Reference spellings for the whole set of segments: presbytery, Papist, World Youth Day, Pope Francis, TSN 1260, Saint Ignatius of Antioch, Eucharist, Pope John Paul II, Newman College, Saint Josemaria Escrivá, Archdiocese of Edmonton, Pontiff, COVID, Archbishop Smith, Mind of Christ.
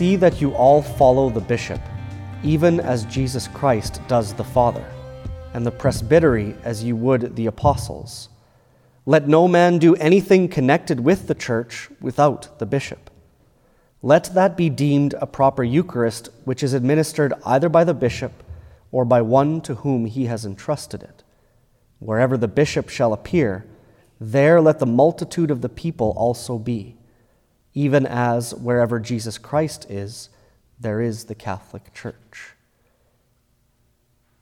See that you all follow the bishop, even as Jesus Christ does the Father, and the presbytery as you would the apostles. Let no man do anything connected with the church without the bishop. Let that be deemed a proper Eucharist, which is administered either by the bishop or by one to whom he has entrusted it. Wherever the bishop shall appear, there let the multitude of the people also be, even as wherever Jesus Christ is, there is the Catholic Church.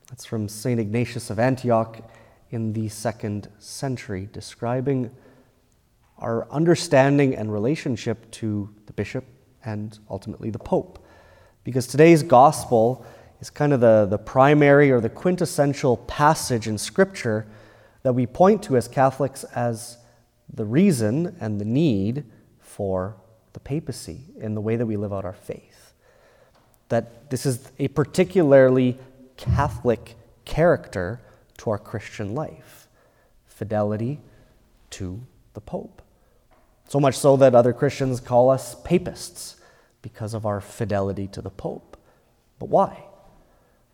That's from Saint Ignatius of Antioch in the 2nd century, describing our understanding and relationship to the bishop and ultimately the pope. Because today's gospel is kind of the primary or the quintessential passage in Scripture that we point to as Catholics as the reason and the need for the papacy in the way that we live out our faith. That this is a particularly Catholic character to our Christian life, fidelity to the Pope. So much so that other Christians call us Papists because of our fidelity to the Pope. But why?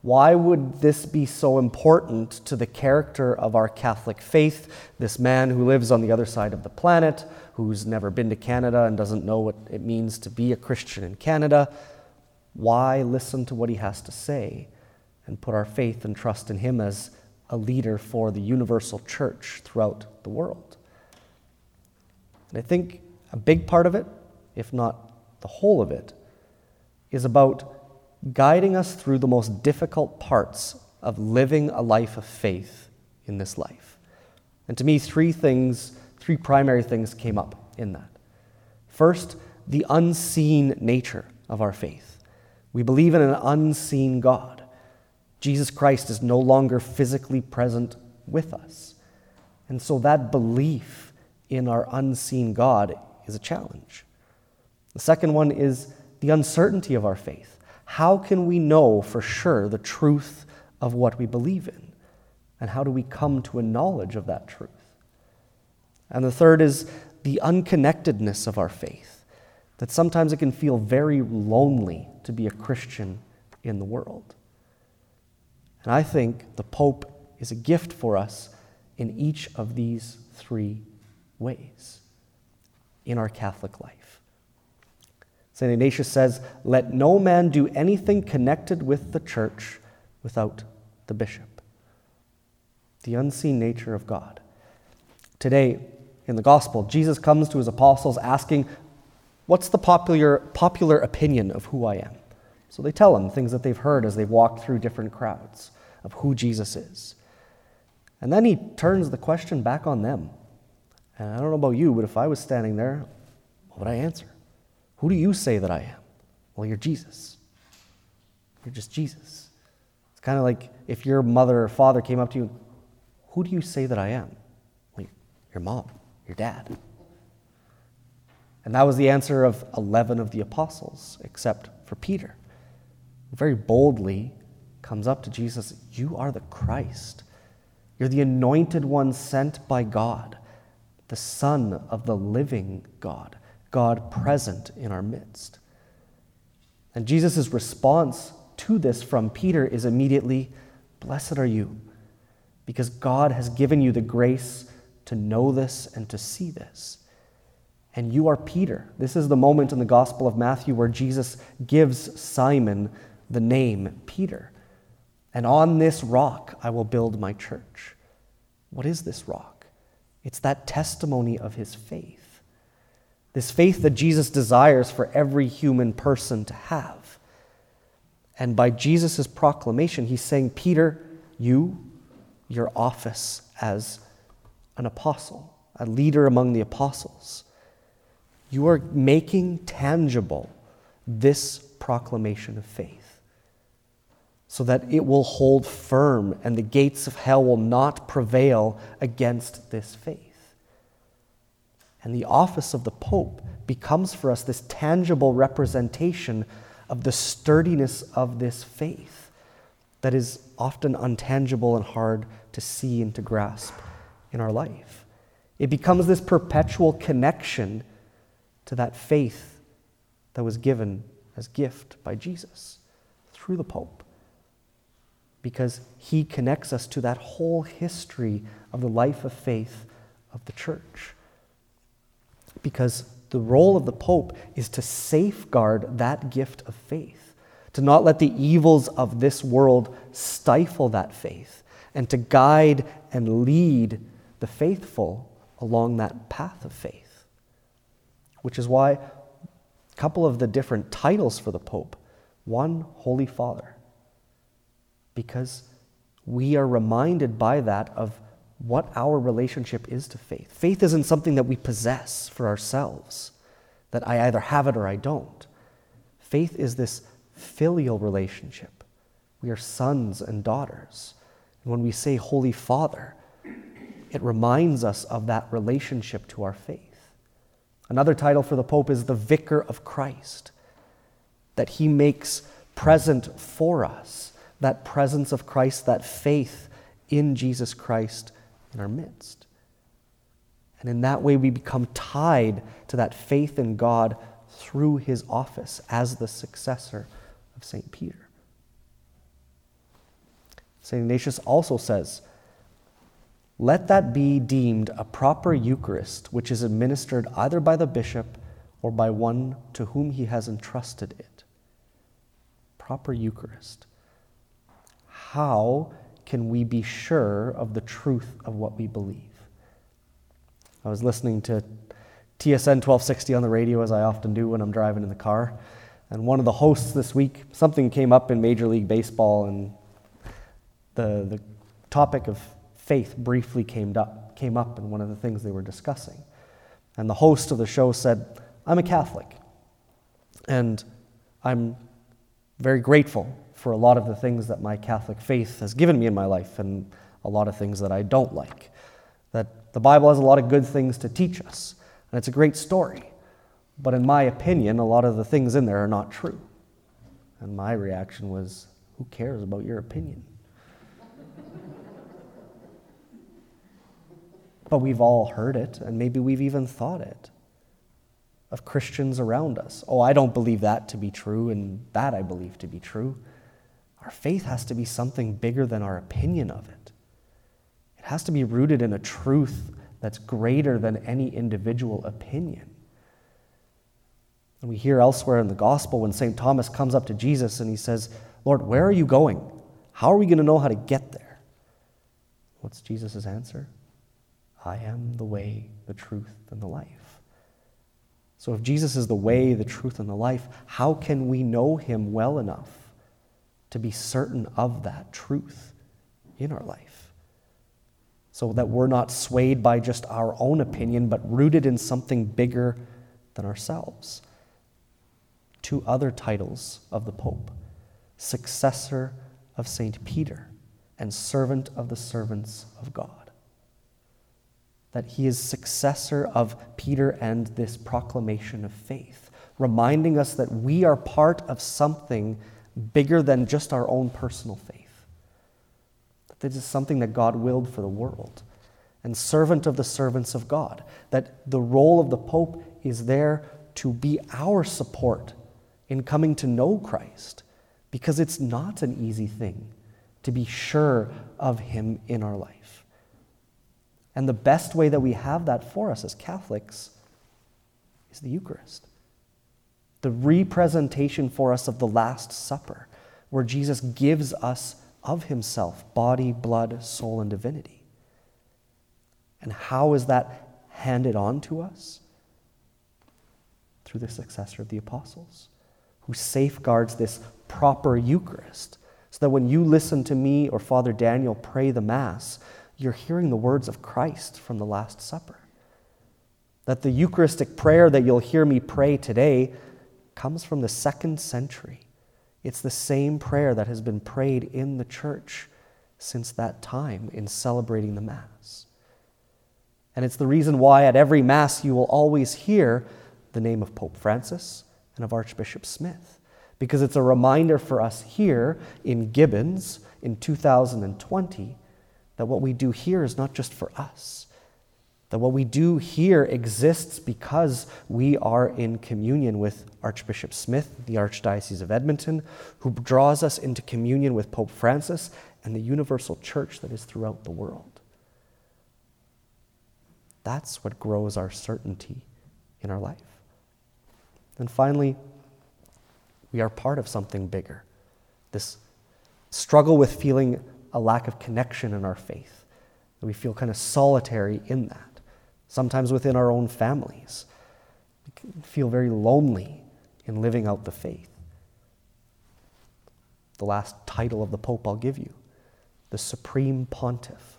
Why would this be so important to the character of our Catholic faith, this man who lives on the other side of the planet, who's never been to Canada and doesn't know what it means to be a Christian in Canada? Why listen to what he has to say and put our faith and trust in him as a leader for the universal church throughout the world? And I think a big part of it, if not the whole of it, is about guiding us through the most difficult parts of living a life of faith in this life. And to me, three primary things came up in that. First, the unseen nature of our faith. We believe in an unseen God. Jesus Christ is no longer physically present with us. And so that belief in our unseen God is a challenge. The second one is the uncertainty of our faith. How can we know for sure the truth of what we believe in? And how do we come to a knowledge of that truth? And the third is the unconnectedness of our faith, that sometimes it can feel very lonely to be a Christian in the world. And I think the Pope is a gift for us in each of these three ways in our Catholic life. St. Ignatius says, let no man do anything connected with the church without the bishop. The unseen nature of God. Today, in the gospel, Jesus comes to his apostles asking, what's the popular opinion of who I am? So they tell him things that they've heard as they've walked through different crowds of who Jesus is. And then he turns the question back on them. And I don't know about you, but if I was standing there, what would I answer? Who do you say that I am? Well, you're Jesus. You're just Jesus. It's kind of like if your mother or father came up to you, who do you say that I am? Well, your mom, your dad. And that was the answer of 11 of the apostles, except for Peter, who very boldly comes up to Jesus, you are the Christ. You're the anointed one sent by God, the Son of the living God. God present in our midst. And Jesus' response to this from Peter is immediately, blessed are you, because God has given you the grace to know this and to see this. And you are Peter. This is the moment in the Gospel of Matthew where Jesus gives Simon the name Peter. And on this rock I will build my church. What is this rock? It's that testimony of his faith. This faith that Jesus desires for every human person to have. And by Jesus' proclamation, he's saying, Peter, your office as an apostle, a leader among the apostles, you are making tangible this proclamation of faith so that it will hold firm and the gates of hell will not prevail against this faith. And the office of the Pope becomes for us this tangible representation of the sturdiness of this faith that is often untangible and hard to see and to grasp in our life. It becomes this perpetual connection to that faith that was given as gift by Jesus through the Pope, because he connects us to that whole history of the life of faith of the Church. Because the role of the Pope is to safeguard that gift of faith, to not let the evils of this world stifle that faith, and to guide and lead the faithful along that path of faith. Which is why a couple of the different titles for the Pope, one, Holy Father, because we are reminded by that of what our relationship is to faith. Faith isn't something that we possess for ourselves, that I either have it or I don't. Faith is this filial relationship. We are sons and daughters. And when we say Holy Father, it reminds us of that relationship to our faith. Another title for the Pope is the Vicar of Christ, that he makes present for us that presence of Christ, that faith in Jesus Christ in our midst. And in that way, we become tied to that faith in God through his office as the successor of St. Peter. St. Ignatius also says, "Let that be deemed a proper Eucharist, which is administered either by the bishop or by one to whom he has entrusted it." Proper Eucharist. How can we be sure of the truth of what we believe? I was listening to TSN 1260 on the radio, as I often do when I'm driving in the car, and one of the hosts this week, something came up in Major League Baseball, and the topic of faith briefly came up in one of the things they were discussing. And the host of the show said, "I'm a Catholic, and I'm very grateful for a lot of the things that my Catholic faith has given me in my life, and a lot of things that I don't like. That the Bible has a lot of good things to teach us, and it's a great story. But in my opinion, a lot of the things in there are not true." And my reaction was, who cares about your opinion? But we've all heard it, and maybe we've even thought it of Christians around us. Oh, I don't believe that to be true, and that I believe to be true. Our faith has to be something bigger than our opinion of it. It has to be rooted in a truth that's greater than any individual opinion. And we hear elsewhere in the gospel when St. Thomas comes up to Jesus and he says, "Lord, where are you going? How are we going to know how to get there?" What's Jesus' answer? "I am the way, the truth, and the life." So if Jesus is the way, the truth, and the life, how can we know him well enough to be certain of that truth in our life, so that we're not swayed by just our own opinion, but rooted in something bigger than ourselves? Two other titles of the Pope: successor of Saint Peter and servant of the servants of God. That he is successor of Peter and this proclamation of faith, reminding us that we are part of something bigger than just our own personal faith. That this is something that God willed for the world. And servant of the servants of God. That the role of the Pope is there to be our support in coming to know Christ. Because it's not an easy thing to be sure of him in our life. And the best way that we have that for us as Catholics is the Eucharist. The representation for us of the Last Supper, where Jesus gives us of himself, body, blood, soul, and divinity. And how is that handed on to us? Through the successor of the apostles, who safeguards this proper Eucharist, so that when you listen to me or Father Daniel pray the Mass, you're hearing the words of Christ from the Last Supper. That the Eucharistic prayer that you'll hear me pray today comes from the 2nd century. It's the same prayer that has been prayed in the Church since that time in celebrating the Mass. And it's the reason why at every Mass you will always hear the name of Pope Francis and of Archbishop Smith, because it's a reminder for us here in Gibbons in 2020 that what we do here is not just for us, that what we do here exists because we are in communion with Archbishop Smith, the Archdiocese of Edmonton, who draws us into communion with Pope Francis and the universal church that is throughout the world. That's what grows our certainty in our life. And finally, we are part of something bigger. This struggle with feeling a lack of connection in our faith. We feel kind of solitary in that. Sometimes within our own families, we can feel very lonely in living out the faith. The last title of the Pope I'll give you, the Supreme Pontiff.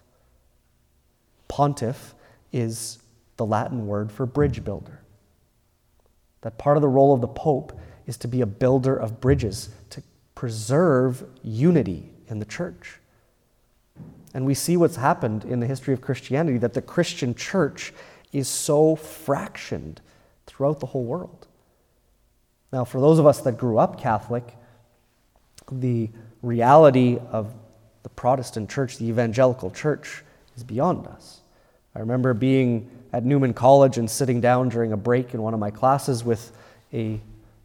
Pontiff is the Latin word for bridge builder. That part of the role of the Pope is to be a builder of bridges, to preserve unity in the church. And we see what's happened in the history of Christianity, that the Christian church is so fractioned throughout the whole world. Now, for those of us that grew up Catholic, the reality of the Protestant church, the evangelical church, is beyond us. I remember being at Newman College and sitting down during a break in one of my classes with a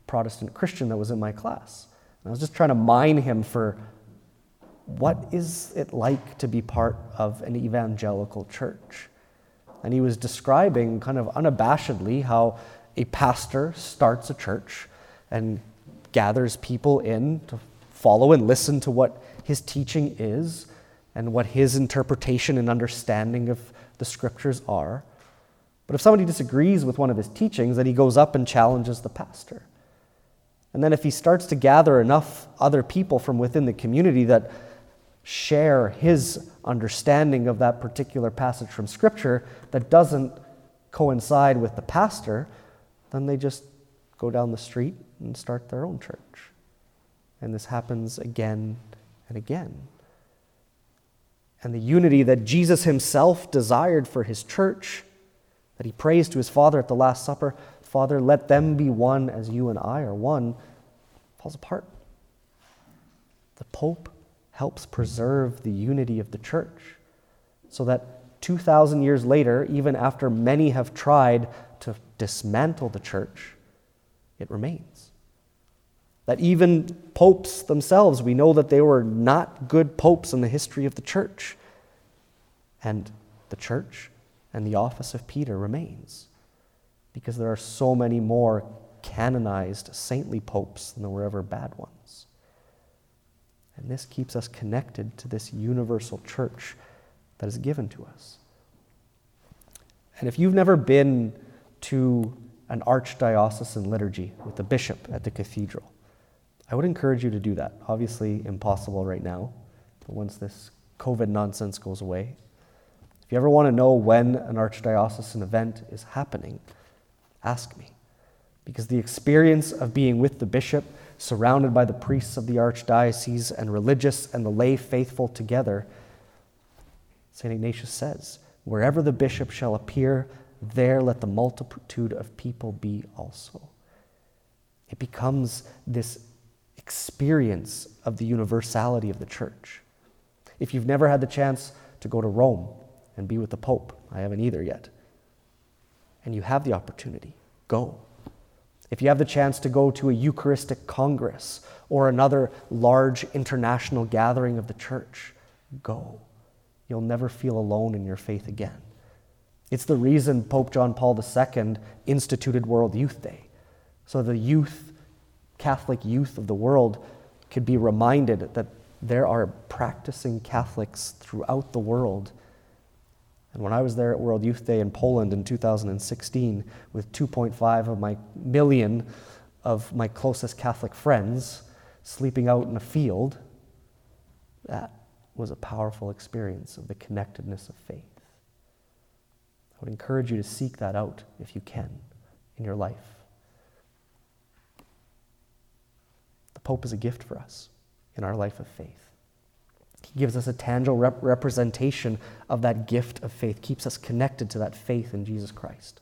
Protestant Christian that was in my class. And I was just trying to mine him for what is it like to be part of an evangelical church. And he was describing kind of unabashedly how a pastor starts a church and gathers people in to follow and listen to what his teaching is and what his interpretation and understanding of the scriptures are. But if somebody disagrees with one of his teachings, then he goes up and challenges the pastor. And then if he starts to gather enough other people from within the community that share his understanding of that particular passage from Scripture that doesn't coincide with the pastor, then they just go down the street and start their own church. And this happens again and again. And the unity that Jesus himself desired for his church, that he prays to his Father at the Last Supper, Father, let them be one as you and I are one, falls apart. The Pope helps preserve the unity of the church so that 2,000 years later, even after many have tried to dismantle the church, it remains. That even popes themselves, we know that they were not good popes in the history of the church. And the church and the office of Peter remains, because there are so many more canonized saintly popes than there were ever bad ones. And this keeps us connected to this universal church that is given to us. And if you've never been to an archdiocesan liturgy with the bishop at the cathedral, I would encourage you to do that. Obviously impossible right now, but once this COVID nonsense goes away. If you ever want to know when an archdiocesan event is happening, ask me, because the experience of being with the bishop, surrounded by the priests of the archdiocese and religious and the lay faithful together, St. Ignatius says, wherever the bishop shall appear, there let the multitude of people be also. It becomes this experience of the universality of the church. If you've never had the chance to go to Rome and be with the Pope, I haven't either yet, and you have the opportunity, go. If you have the chance to go to a Eucharistic Congress or another large international gathering of the church, go. You'll never feel alone in your faith again. It's the reason Pope John Paul II instituted World Youth Day, so the youth, Catholic youth of the world, could be reminded that there are practicing Catholics throughout the world. And when I was there at World Youth Day in Poland in 2016 with 2.5 of my million of my closest Catholic friends sleeping out in a field, that was a powerful experience of the connectedness of faith. I would encourage you to seek that out if you can in your life. The Pope is a gift for us in our life of faith. He gives us a tangible representation of that gift of faith, keeps us connected to that faith in Jesus Christ.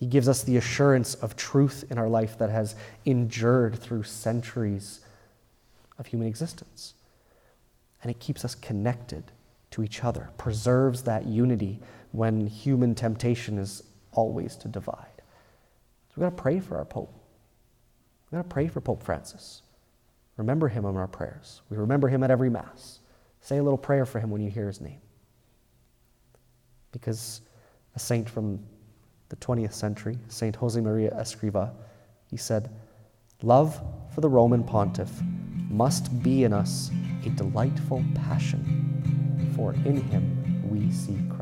He gives us the assurance of truth in our life that has endured through centuries of human existence. And it keeps us connected to each other, preserves that unity when human temptation is always to divide. So we've got to pray for our Pope. We've got to pray for Pope Francis. Remember him in our prayers. We remember him at every Mass. Say a little prayer for him when you hear his name. Because a saint from the 20th century, Saint Josemaria Escrivá, he said, "Love for the Roman Pontiff must be in us a delightful passion, for in him we see Christ."